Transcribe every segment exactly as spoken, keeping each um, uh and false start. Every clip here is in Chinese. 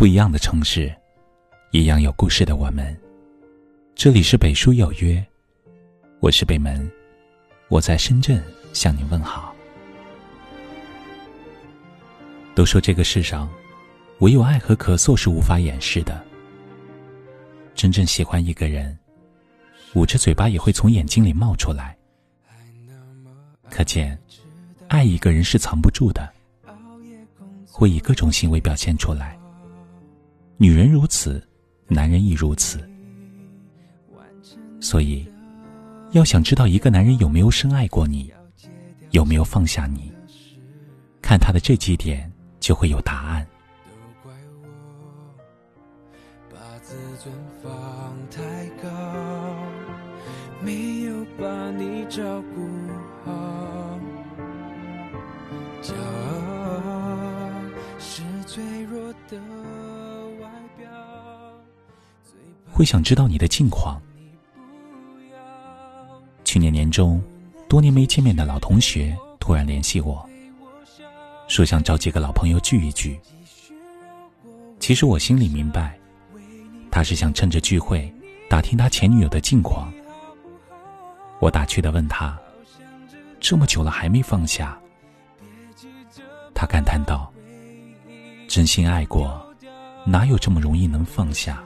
不一样的城市，一样有故事的我们。这里是北书有约，我是北门，我在深圳向您问好。都说这个世上唯有爱和咳嗽是无法掩饰的，真正喜欢一个人，捂着嘴巴也会从眼睛里冒出来。可见爱一个人是藏不住的，会以各种行为表现出来，女人如此，男人亦如此。所以要想知道一个男人有没有深爱过你，有没有放下你，看他的这几点就会有答案。把自尊放太高，没有把你照顾好，骄傲是最弱的外表。会想知道你的近况。去年年中，多年没见面的老同学突然联系我，说想找几个老朋友聚一聚。其实我心里明白，他是想趁着聚会打听他前女友的近况。我打趣地问他，这么久了还没放下？他感叹道，真心爱过，哪有这么容易能放下？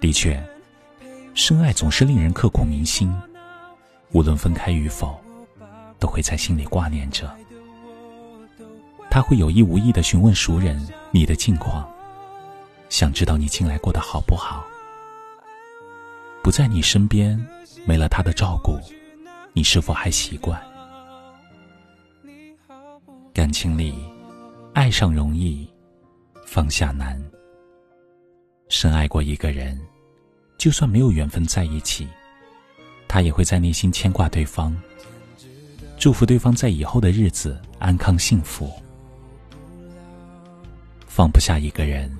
的确，深爱总是令人刻骨铭心，无论分开与否，都会在心里挂念着。他会有意无意地询问熟人你的近况，想知道你近来过得好不好。不在你身边，没了他的照顾，你是否还习惯？感情里，爱上容易，放下难。深爱过一个人，就算没有缘分在一起，他也会在内心牵挂对方，祝福对方在以后的日子安康幸福。放不下一个人，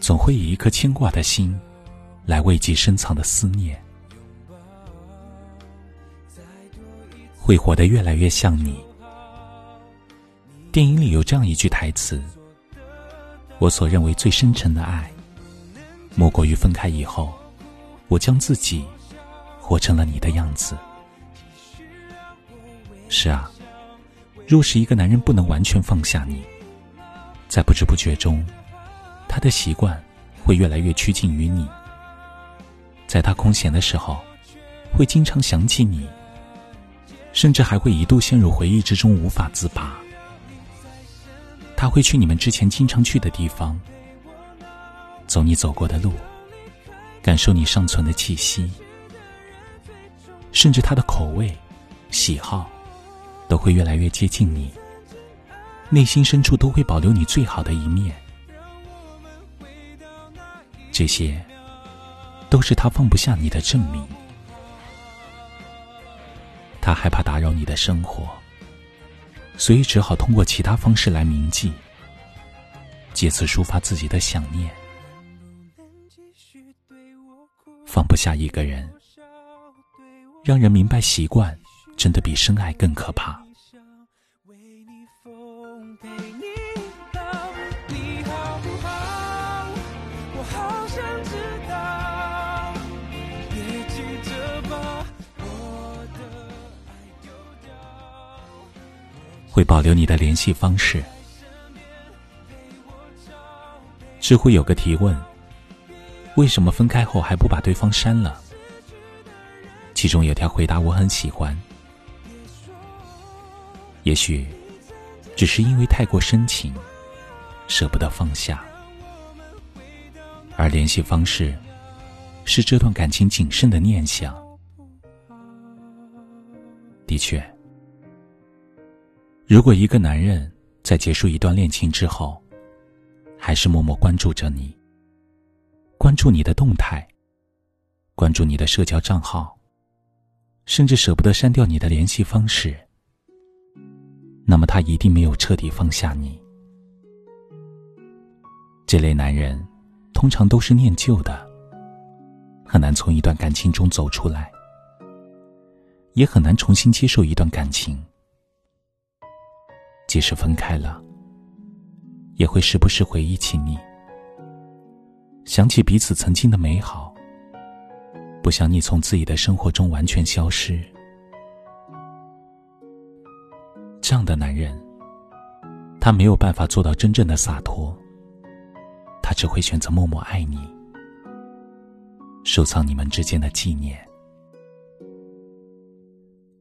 总会以一颗牵挂的心来慰藉深藏的思念。会活得越来越像你。电影里有这样一句台词，我所认为最深沉的爱，莫过于分开以后，我将自己活成了你的样子。是啊，若是一个男人不能完全放下你，在不知不觉中，他的习惯会越来越趋近于你。在他空闲的时候，会经常想起你，甚至还会一度陷入回忆之中无法自拔。他会去你们之前经常去的地方，走你走过的路，感受你尚存的气息，甚至他的口味、喜好都会越来越接近你，内心深处都会保留你最好的一面。这些都是他放不下你的证明。他害怕打扰你的生活，所以只好通过其他方式来铭记，借此抒发自己的想念。放不下一个人，让人明白习惯真的比深爱更可怕。会保留你的联系方式。知乎有个提问，为什么分开后还不把对方删了？其中有条回答我很喜欢，也许只是因为太过深情，舍不得放下。而联系方式是这段感情谨慎的念想。的确，如果一个男人在结束一段恋情之后，还是默默关注着你，关注你的动态，关注你的社交账号，甚至舍不得删掉你的联系方式，那么他一定没有彻底放下你。这类男人通常都是念旧的，很难从一段感情中走出来，也很难重新接受一段感情。即使分开了，也会时不时回忆起你，想起彼此曾经的美好，不想你从自己的生活中完全消失。这样的男人，他没有办法做到真正的洒脱，他只会选择默默爱你，收藏你们之间的纪念。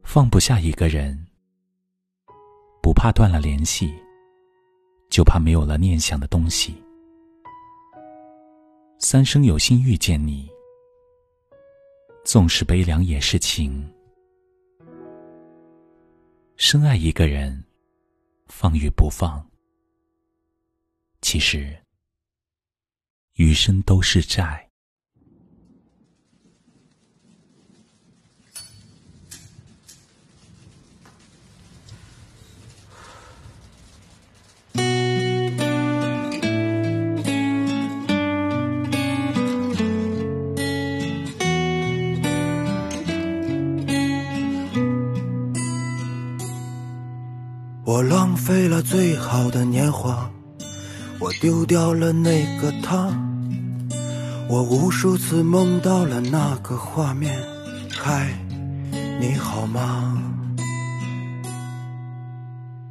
放不下一个人，不怕断了联系，就怕没有了念想的东西。三生有幸遇见你，纵使悲凉也是情。深爱一个人，放与不放，其实余生都是债。我浪费了最好的年华，我丢掉了那个他，我无数次梦到了那个画面，嗨，你好吗？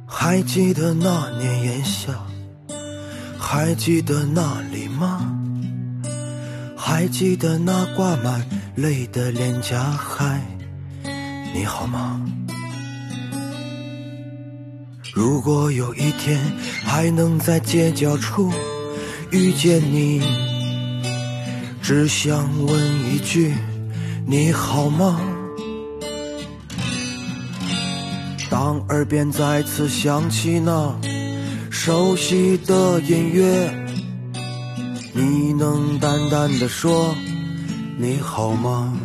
还记得那年炎夏，还记得那里吗？还记得那挂满泪的脸颊，嗨，你好吗？如果有一天还能在街角处遇见你，只想问一句，你好吗？当耳边再次响起那熟悉的音乐，你能淡淡地说，你好吗？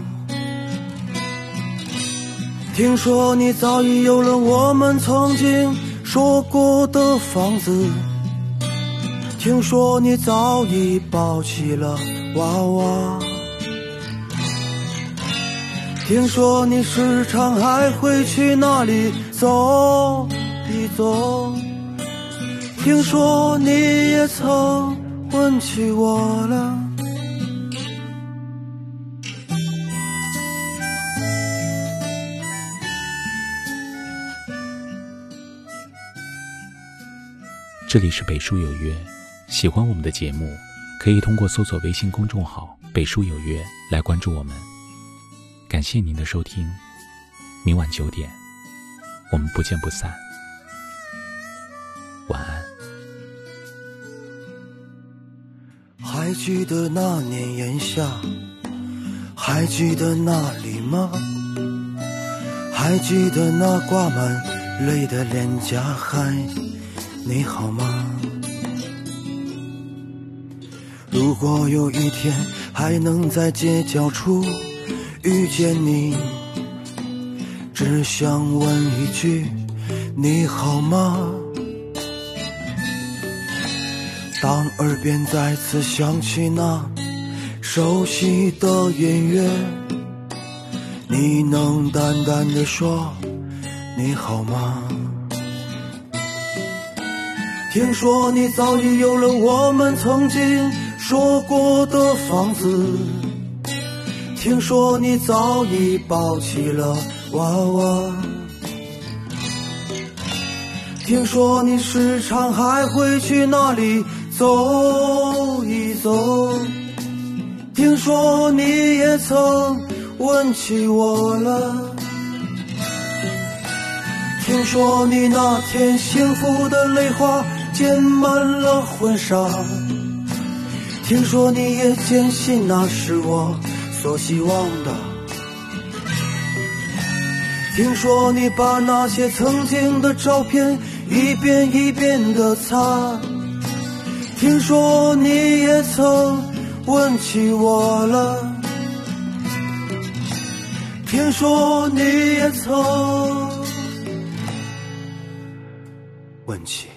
听说你早已有了我们曾经说过的房子，听说你早已抱起了娃娃，听说你时常还会去那里走一走，听说你也曾问起我了。这里是北书有约，喜欢我们的节目，可以通过搜索微信公众号“北书有约”来关注我们。感谢您的收听，明晚九点，我们不见不散。晚安。还记得那年炎夏，还记得那里吗？还记得那挂满泪的脸颊，还。你好吗？如果有一天还能在街角处遇见你，只想问一句，你好吗？当耳边再次响起那熟悉的音乐，你能淡淡地说，你好吗？听说你早已有了我们曾经说过的房子，听说你早已抱起了娃娃，听说你时常还会去那里走一走，听说你也曾问起我了，听说你那天幸福的泪花溅满了婚纱，听说你也坚信那是我所希望的，听说你把那些曾经的照片一遍一遍地擦，听说你也曾问起我了，听说你也曾问起